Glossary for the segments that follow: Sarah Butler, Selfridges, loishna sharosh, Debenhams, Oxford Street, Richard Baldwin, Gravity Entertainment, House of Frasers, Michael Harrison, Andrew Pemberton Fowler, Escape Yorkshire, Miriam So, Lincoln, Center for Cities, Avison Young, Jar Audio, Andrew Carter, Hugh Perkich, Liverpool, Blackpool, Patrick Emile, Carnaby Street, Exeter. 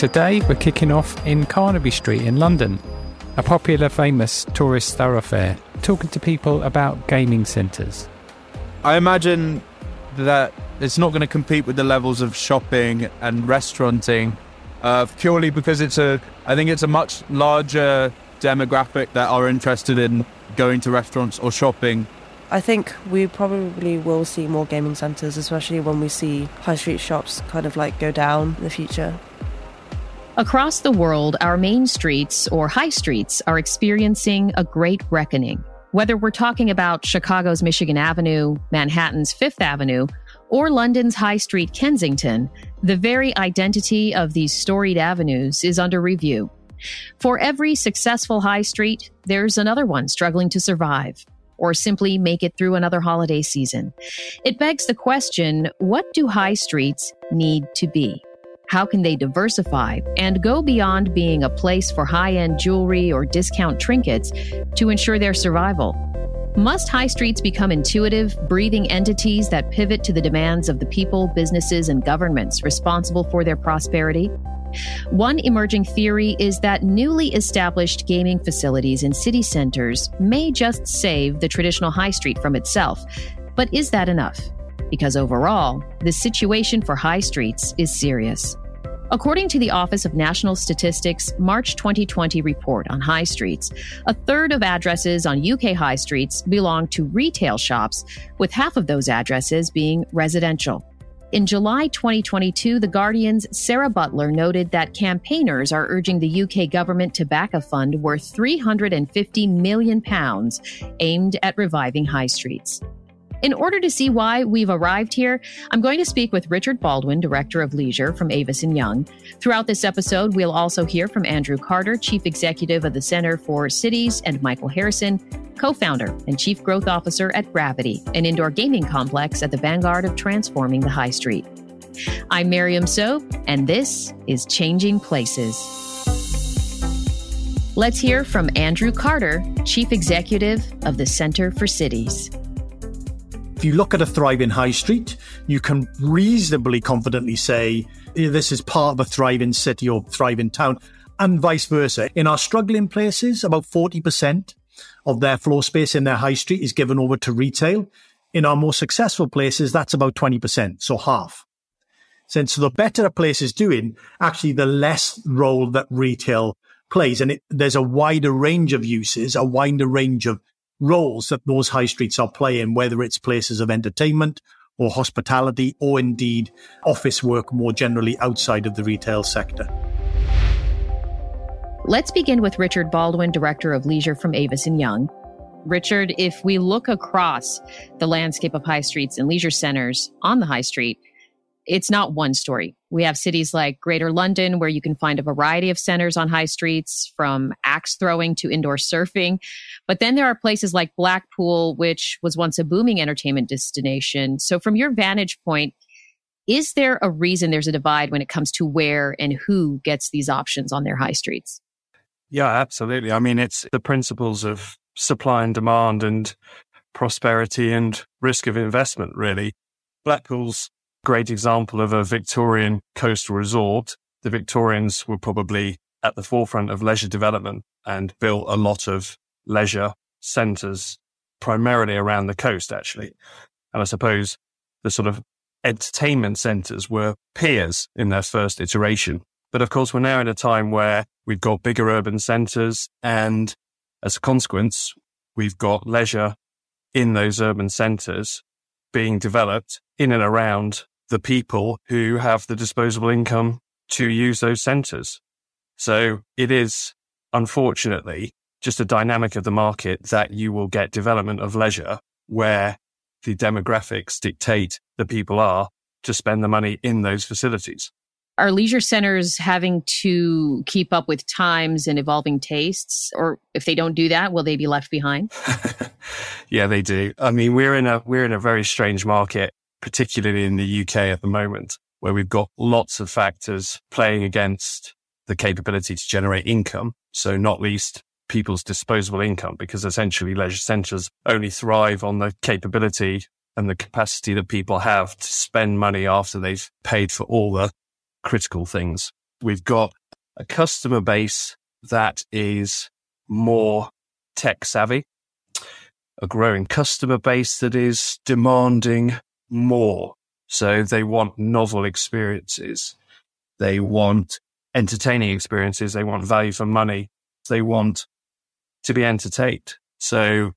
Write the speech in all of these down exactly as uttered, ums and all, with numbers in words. Today we're kicking off in Carnaby Street in London, a popular, famous tourist thoroughfare, talking to people about gaming centres. I imagine that it's not going to compete with the levels of shopping and restauranting, uh, purely because it's a, I think it's a much larger demographic that are interested in going to restaurants or shopping. I think we probably will see more gaming centres, especially when we see high street shops kind of like go down in the future. Across the world, our main streets or high streets are experiencing a great reckoning. Whether we're talking about Chicago's Michigan Avenue, Manhattan's Fifth Avenue, or London's High Street, Kensington, the very identity of these storied avenues is under review. For every successful high street, there's another one struggling to survive, or simply make it through another holiday season. It begs the question, what do high streets need to be? How can they diversify and go beyond being a place for high-end jewelry or discount trinkets to ensure their survival? Must high streets become intuitive, breathing entities that pivot to the demands of the people, businesses, and governments responsible for their prosperity? One emerging theory is that newly established gaming facilities in city centers may just save the traditional high street from itself. But is that enough? Because overall, the situation for high streets is serious. According to the Office of National Statistics' March twenty twenty report on high streets, a third of addresses on U K high streets belong to retail shops, with half of those addresses being residential. In July twenty twenty-two, The Guardian's Sarah Butler noted that campaigners are urging the U K government to back a fund worth three hundred fifty million pounds aimed at reviving high streets. In order to see why we've arrived here, I'm going to speak with Richard Baldwin, Director of Leisure from Avison Young. Throughout this episode, we'll also hear from Andrew Carter, Chief Executive of the Center for Cities, and Michael Harrison, co-founder and chief growth officer at Gravity, an indoor gaming complex at the vanguard of transforming the high street. I'm Miriam So, and this is Changing Places. Let's hear from Andrew Carter, chief executive of the Center for Cities. If you look at a thriving high street, you can reasonably confidently say this is part of a thriving city or thriving town, and vice versa. In our struggling places, about forty percent of their floor space in their high street is given over to retail. In our more successful places, that's about twenty percent, so half. Since the better a place is doing, actually the less role that retail plays. And it, there's a wider range of uses, a wider range of roles that those high streets are playing, whether it's places of entertainment or hospitality or indeed office work more generally outside of the retail sector. Let's begin with Richard Baldwin, Director of Leisure from Avison Young. Richard, if we look across the landscape of high streets and leisure centers on the high street, it's not one story. We have cities like Greater London, where you can find a variety of centers on high streets, from axe throwing to indoor surfing. But then there are places like Blackpool, which was once a booming entertainment destination. So from your vantage point, is there a reason there's a divide when it comes to where and who gets these options on their high streets? Yeah, absolutely. I mean, it's the principles of supply and demand and prosperity and risk of investment, really. Blackpool's a great example of a Victorian coastal resort. The Victorians were probably at the forefront of leisure development and built a lot of leisure centres, primarily around the coast, actually. And I suppose the sort of entertainment centres were piers in their first iteration. But of course, we're now in a time where we've got bigger urban centres, and as a consequence, we've got leisure in those urban centres being developed in and around the people who have the disposable income to use those centres. So it is, unfortunately, just a dynamic of the market that you will get development of leisure where the demographics dictate the people are to spend the money in those facilities. Are leisure centers having to keep up with times and evolving tastes? Or if they don't do that, will they be left behind? Yeah, they do. I mean, we're in a we're in a very strange market, particularly in the U K at the moment, where we've got lots of factors playing against the capability to generate income. So not least people's disposable income, because essentially leisure centers only thrive on the capability and the capacity that people have to spend money after they've paid for all the critical things. We've got a customer base that is more tech savvy, a growing customer base that is demanding more. So they want novel experiences. They want entertaining experiences. They want value for money. They want to be entertained. So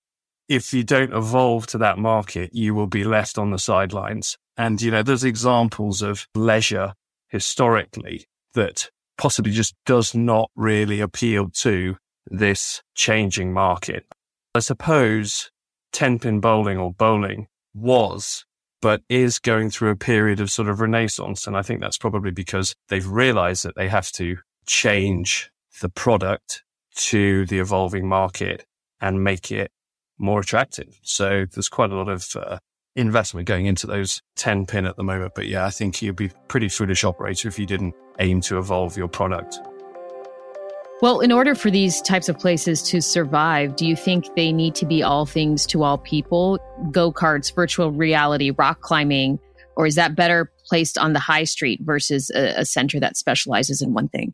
if you don't evolve to that market, you will be left on the sidelines. And, you know, there's examples of leisure historically that possibly just does not really appeal to this changing market. I suppose ten-pin bowling or bowling was, but is going through a period of sort of renaissance. And I think that's probably because they've realized that they have to change the product to the evolving market and make it more attractive. So there's quite a lot of uh, investment going into those ten-pin at the moment. But yeah, I think you'd be a pretty foolish operator if you didn't aim to evolve your product. Well, in order for these types of places to survive, do you think they need to be all things to all people? Go-karts, virtual reality, rock climbing, or is that better placed on the high street versus a, a center that specializes in one thing?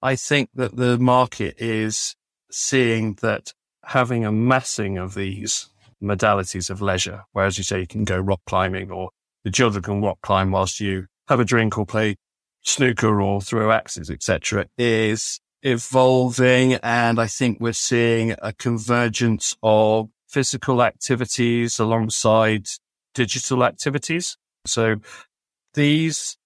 I think that the market is seeing that having a massing of these modalities of leisure, whereas you say you can go rock climbing or the children can rock climb whilst you have a drink or play snooker or throw axes, et cetera, is evolving, and I think we're seeing a convergence of physical activities alongside digital activities. So these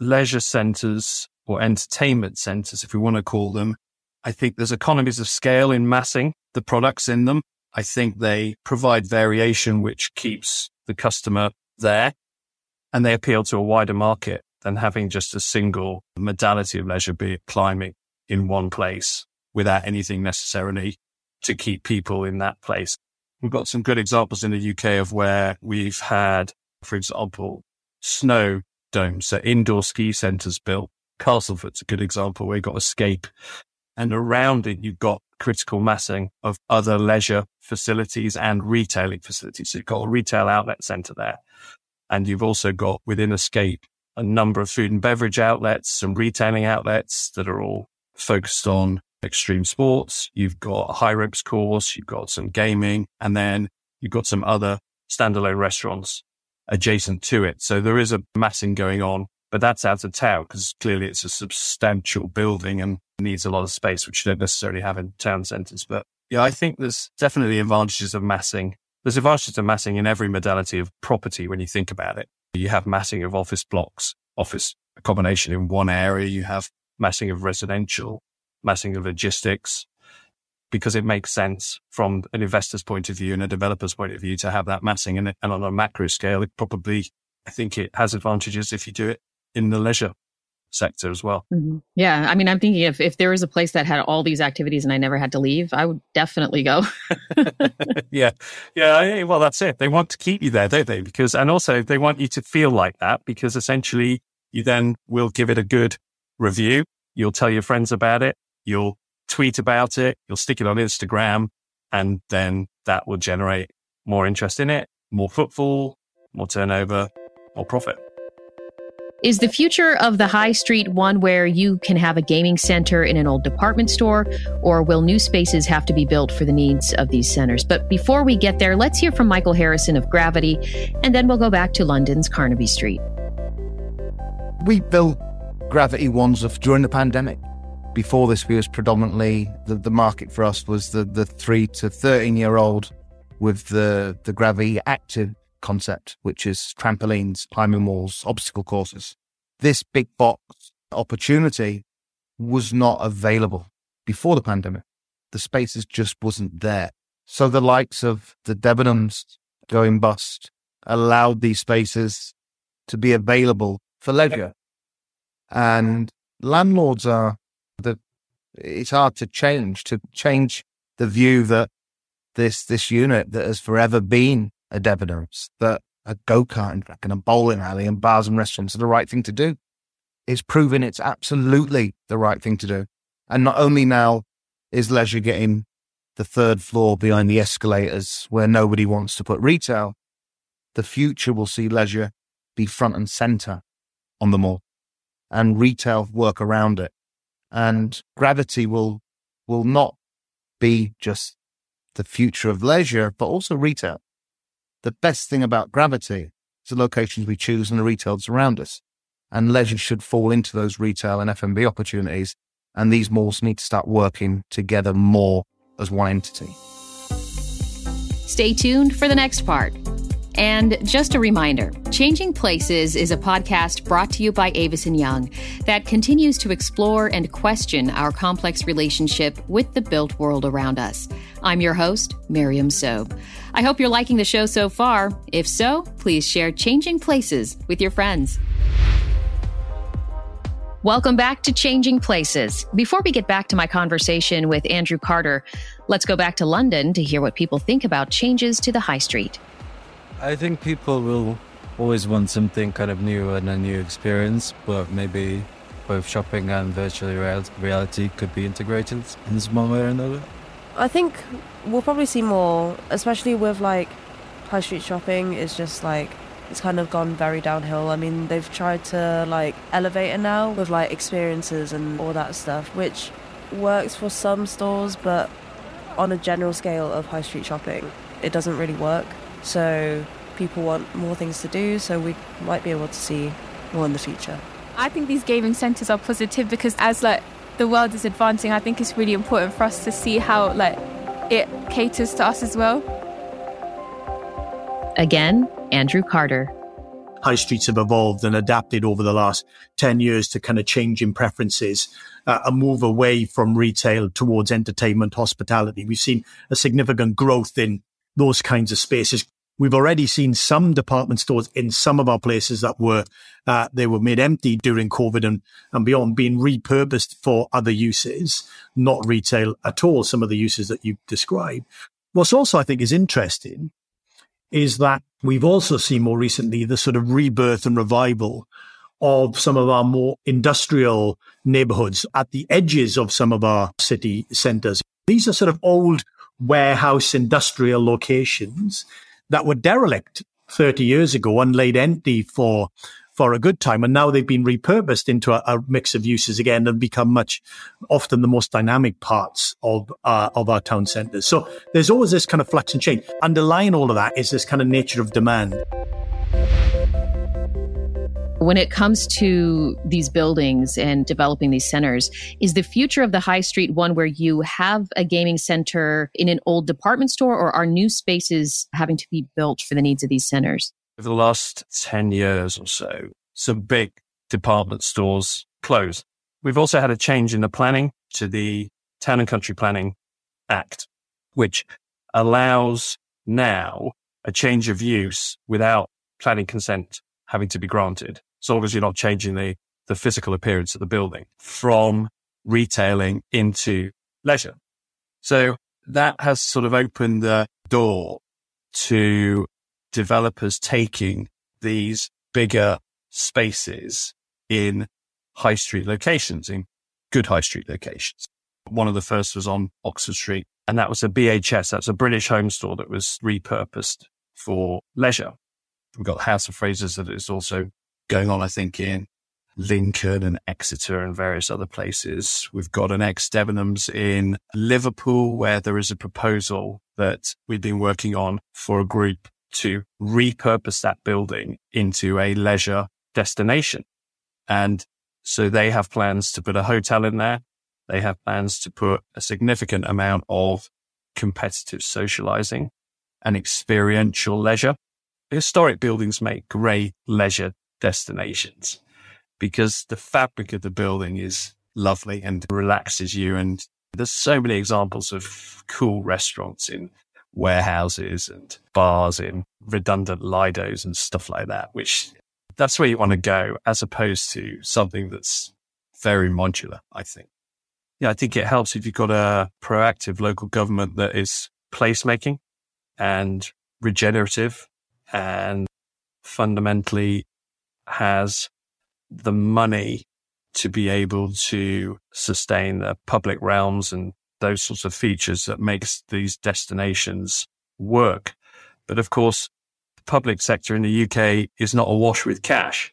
leisure centres or entertainment centres, if we want to call them, I think there's economies of scale in massing the products in them. I think they provide variation, which keeps the customer there, and they appeal to a wider market than having just a single modality of leisure, be it climbing, in one place without anything necessarily to keep people in that place. We've got some good examples in the U K of where we've had, for example, snow domes, so indoor ski centres built. Castleford's a good example where you've got Escape. And around it, you've got critical massing of other leisure facilities and retailing facilities. So you've got a retail outlet centre there. And you've also got, within Escape, a number of food and beverage outlets, some retailing outlets that are all focused on extreme sports. You've got a high ropes course, you've got some gaming, and then you've got some other standalone restaurants adjacent to it. So there is a massing going on, but that's out of town because clearly it's a substantial building and needs a lot of space, which you don't necessarily have in town centres. But yeah, I think there's definitely advantages of massing. There's advantages to massing in every modality of property when you think about it. You have massing of office blocks, office accommodation in one area. You have massing of residential, massing of logistics, because it makes sense from an investor's point of view and a developer's point of view to have that massing. And, and on a macro scale, it probably, I think it has advantages if you do it in the leisure sector as well. Mm-hmm. Yeah. I mean, I'm thinking if, if there was a place that had all these activities and I never had to leave, I would definitely go. Yeah. Yeah. Well, that's it. They want to keep you there, don't they? Because, and also they want you to feel like that, because essentially you then will give it a good review. You'll tell your friends about it. You'll tweet about it. You'll stick it on Instagram, and then that will generate more interest in it, more footfall, more turnover, more profit. Is the future of the high street one where you can have a gaming center in an old department store, or will new spaces have to be built for the needs of these centers? But before we get there, let's hear from Michael Harrison of Gravity, and then we'll go back to London's Carnaby Street. We built Gravity ones of during the pandemic. Before this, we was predominantly the, the market for us was the the three to thirteen year old with the the Gravity active concept, which is trampolines, climbing walls, obstacle courses. This big box opportunity was not available before the pandemic. The spaces just wasn't there. So the likes of the Debenhams going bust allowed these spaces to be available for leisure. And landlords are that it's hard to change, to change the view that this this unit that has forever been a Debenhams, that a go-karting track and a bowling alley and bars and restaurants are the right thing to do. It's proven it's absolutely the right thing to do. And not only now is leisure getting the third floor behind the escalators where nobody wants to put retail, the future will see leisure be front and centre on the mall. and retail work around it. And Gravity will will not be just the future of leisure, but also retail. The best thing about Gravity is the locations we choose and the retails around us. And leisure should fall into those retail and F and B opportunities. And these malls need to start working together more as one entity. Stay tuned for the next part. And just a reminder, Changing Places is a podcast brought to you by Avison Young that continues to explore and question our complex relationship with the built world around us. I'm your host, Miriam So. I hope you're liking the show so far. If so, please share Changing Places with your friends. Welcome back to Changing Places. Before we get back to my conversation with Andrew Carter, let's go back to London to hear what people think about changes to the high street. I think people will always want something kind of new and a new experience, but maybe both shopping and virtual reality could be integrated in one way or another. I think we'll probably see more, especially with like high street shopping. It's just like, it's kind of gone very downhill. I mean, they've tried to like elevate it now with like experiences and all that stuff, which works for some stores, but on a general scale of high street shopping, it doesn't really work. So people want more things to do, so we might be able to see more in the future. I think these gaming centres are positive because as like the world is advancing, I think it's really important for us to see how like it caters to us as well. Again, Andrew Carter. High streets have evolved and adapted over the last ten years to kind of changing preferences, uh, a move away from retail towards entertainment, hospitality. We've seen a significant growth in those kinds of spaces. We've already seen some department stores in some of our places that were, uh, they were made empty during COVID and, and beyond, being repurposed for other uses, not retail at all, some of the uses that you described. What's also, I think, is interesting is that we've also seen more recently the sort of rebirth and revival of some of our more industrial neighborhoods at the edges of some of our city centers. These are sort of old warehouse industrial locations that were derelict thirty years ago and laid empty for for a good time. And now they've been repurposed into a, a mix of uses again and become much, often the most dynamic parts of, uh, of our town centres. So there's always this kind of flux and change. Underlying all of that is this kind of nature of demand. When it comes to these buildings and developing these centers, is the future of the high street one where you have a gaming center in an old department store, or are new spaces having to be built for the needs of these centers? Over the last ten years or so, some big department stores closed. We've also had a change in the planning to the Town and Country Planning Act, which allows now a change of use without planning consent having to be granted. So obviously not changing the, the physical appearance of the building, from retailing into leisure. So that has sort of opened the door to developers taking these bigger spaces in high street locations, in good high street locations. One of the first was on Oxford Street, and that was a B H S. That's a British home store that was repurposed for leisure. We've got House of Frasers that is also going on, I think, in Lincoln and Exeter and various other places. We've got an ex-Debenhams in Liverpool, where there is a proposal that we've been working on for a group to repurpose that building into a leisure destination. And so they have plans to put a hotel in there. They have plans to put a significant amount of competitive socializing and experiential leisure. Historic buildings make great leisure destinations because the fabric of the building is lovely and relaxes you. And there's so many examples of cool restaurants in warehouses and bars in redundant Lidos and stuff like that, which that's where you want to go, as opposed to something that's very modular, I think. Yeah, I think it helps if you've got a proactive local government that is placemaking and regenerative and fundamentally has the money to be able to sustain the public realms and those sorts of features that makes these destinations work. But of course, the public sector in the U K is not awash with cash.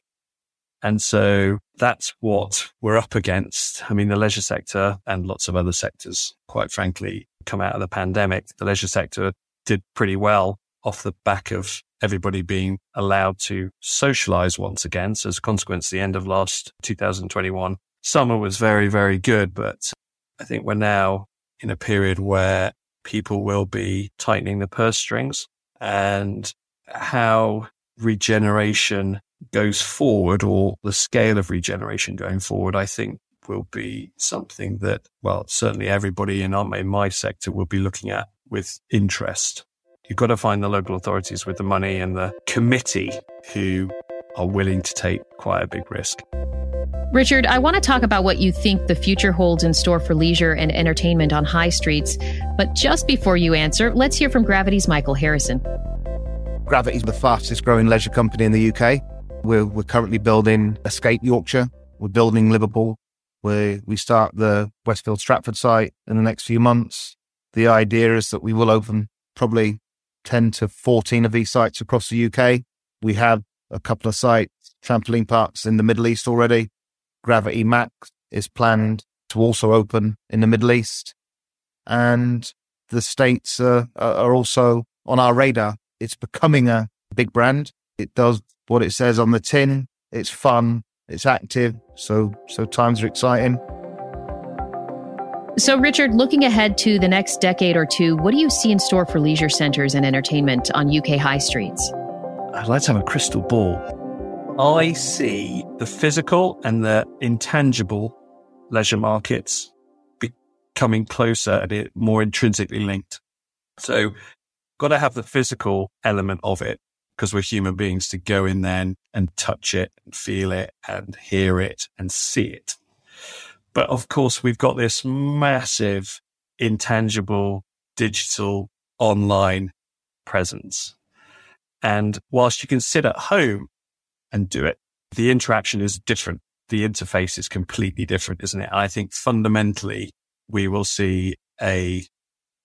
And so that's what we're up against. I mean, the leisure sector and lots of other sectors, quite frankly, come out of the pandemic. The leisure sector did pretty well off the back of everybody being allowed to socialize once again. So as a consequence, the end of last two thousand twenty-one summer was very, very good. But I think we're now in a period where people will be tightening the purse strings, and how regeneration goes forward, or the scale of regeneration going forward, I think will be something that, well, certainly everybody in, in my sector will be looking at with interest. You've got to find the local authorities with the money and the committee who are willing to take quite a big risk. Richard, I want to talk about what you think the future holds in store for leisure and entertainment on high streets. But just before you answer, let's hear from Gravity's Michael Harrison. Gravity's the fastest growing leisure company in the U K. We're, we're currently building Escape Yorkshire. We're building Liverpool. We we start the Westfield Stratford site in the next few months. The idea is that we will open probably ten to fourteen of these sites across the U K. We have a couple of sites, trampoline parks in the Middle East already. Gravity Max is planned to also open in the Middle East. And the States are, are also on our radar. It's becoming a big brand. It does what it says on the tin. It's fun. It's active. So, so times are exciting. So, Richard, looking ahead to the next decade or two, what do you see in store for leisure centres and entertainment on U K high streets? I'd like to have a crystal ball. I see the physical and the intangible leisure markets becoming closer and more intrinsically linked. So, got to have the physical element of it, because we're human beings, to go in there and, and touch it and feel it and hear it and see it. But of course, we've got this massive, intangible, digital, online presence. And whilst you can sit at home and do it, the interaction is different. The interface is completely different, isn't it? I think fundamentally, we will see a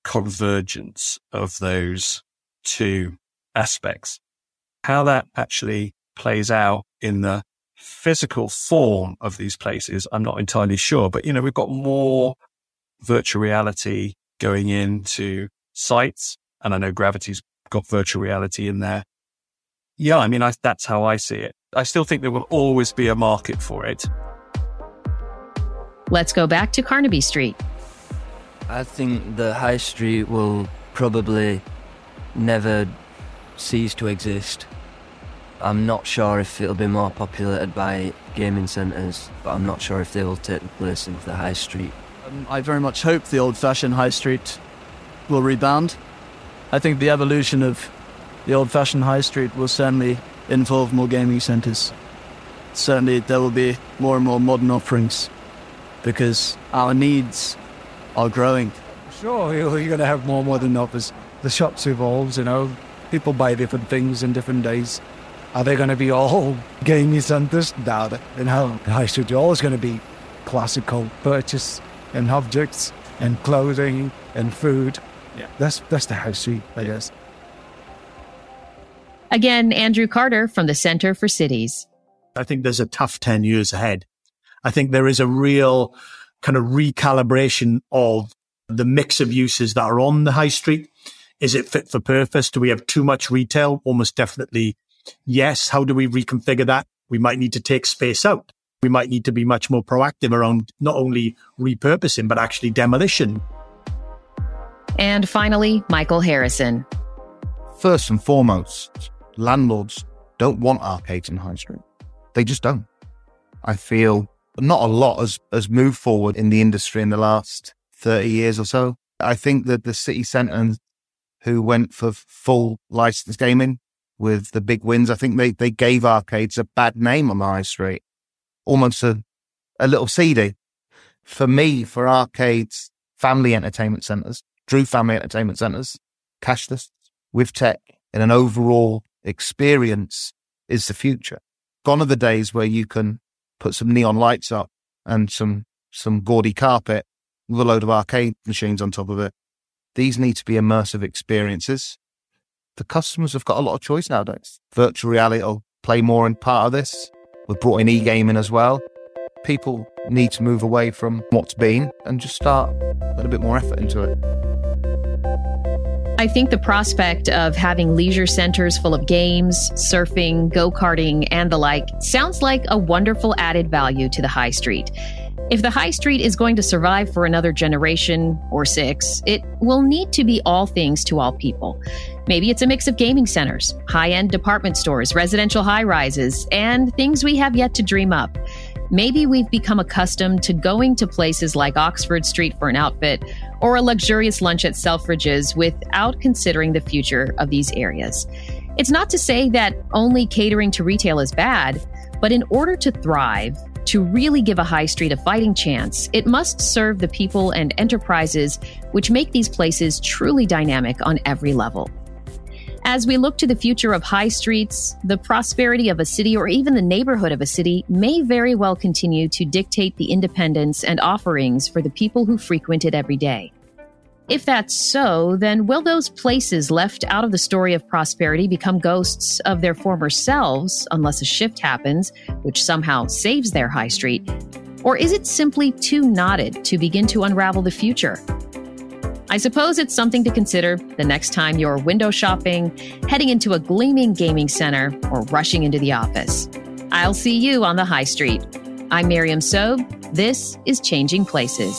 convergence of those two aspects. How that actually plays out in the physical form of these places, I'm not entirely sure. But, you know, we've got more virtual reality going into sites. And I know Gravity's got virtual reality in there. Yeah, I mean, I, that's how I see it. I still think there will always be a market for it. Let's go back to Carnaby Street. I think the high street will probably never cease to exist. I'm not sure if it'll be more populated by gaming centres, but I'm not sure if they will take the place of the high street. Um, I very much hope the old-fashioned high street will rebound. I think the evolution of the old-fashioned high street will certainly involve more gaming centres. Certainly there will be more and more modern offerings, because our needs are growing. Sure, you're going to have more modern offers. The shops evolve, you know, people buy different things in different days. Are they going to be all gaming centres? No, in high street, you're always going to be classical purchase and objects and clothing and food. Yeah, that's that's the high street, I guess. Again, Andrew Carter from the Center for Cities. I think there's a tough ten years ahead. I think there is a real kind of recalibration of the mix of uses that are on the high street. Is it fit for purpose? Do we have too much retail? Almost definitely yes. How do we reconfigure that? We might need to take space out. We might need to be much more proactive around not only repurposing, but actually demolition. And finally, Michael Harrison. First and foremost, landlords don't want arcades in high street. They just don't. I feel not a lot has, has moved forward in the industry in the last thirty years or so. I think that the city centre who went for full licensed gaming with the big wins, I think they, they gave arcades a bad name on the high street, almost a, a little seedy. For me, for arcades, family entertainment centres, Drew family entertainment centres, cashless, with tech, and an overall experience is the future. Gone are the days where you can put some neon lights up and some some gaudy carpet with a load of arcade machines on top of it. These need to be immersive experiences. The customers have got a lot of choice nowadays. Virtual reality will play more in part of this. We've brought in e-gaming as well. People need to move away from what's been and just start putting a bit more effort into it. I think the prospect of having leisure centers full of games, surfing, go-karting, and the like sounds like a wonderful added value to the high street. If the high street is going to survive for another generation or six, it will need to be all things to all people. Maybe it's a mix of gaming centers, high-end department stores, residential high-rises, and things we have yet to dream up. Maybe we've become accustomed to going to places like Oxford Street for an outfit or a luxurious lunch at Selfridges without considering the future of these areas. It's not to say that only catering to retail is bad, but in order to thrive, to really give a high street a fighting chance, it must serve the people and enterprises which make these places truly dynamic on every level. As we look to the future of high streets, the prosperity of a city or even the neighborhood of a city may very well continue to dictate the independence and offerings for the people who frequent it every day. If that's so, then will those places left out of the story of prosperity become ghosts of their former selves, unless a shift happens, which somehow saves their high street? Or is it simply too knotted to begin to unravel the future? I suppose it's something to consider the next time you're window shopping, heading into a gleaming gaming center, or rushing into the office. I'll see you on the high street. I'm Miriam So. This is Changing Places.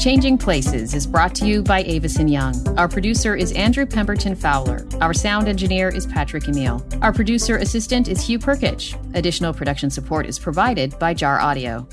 Changing Places is brought to you by Avison Young. Our producer is Andrew Pemberton Fowler. Our sound engineer is Patrick Emile. Our producer assistant is Hugh Perkich. Additional production support is provided by Jar Audio.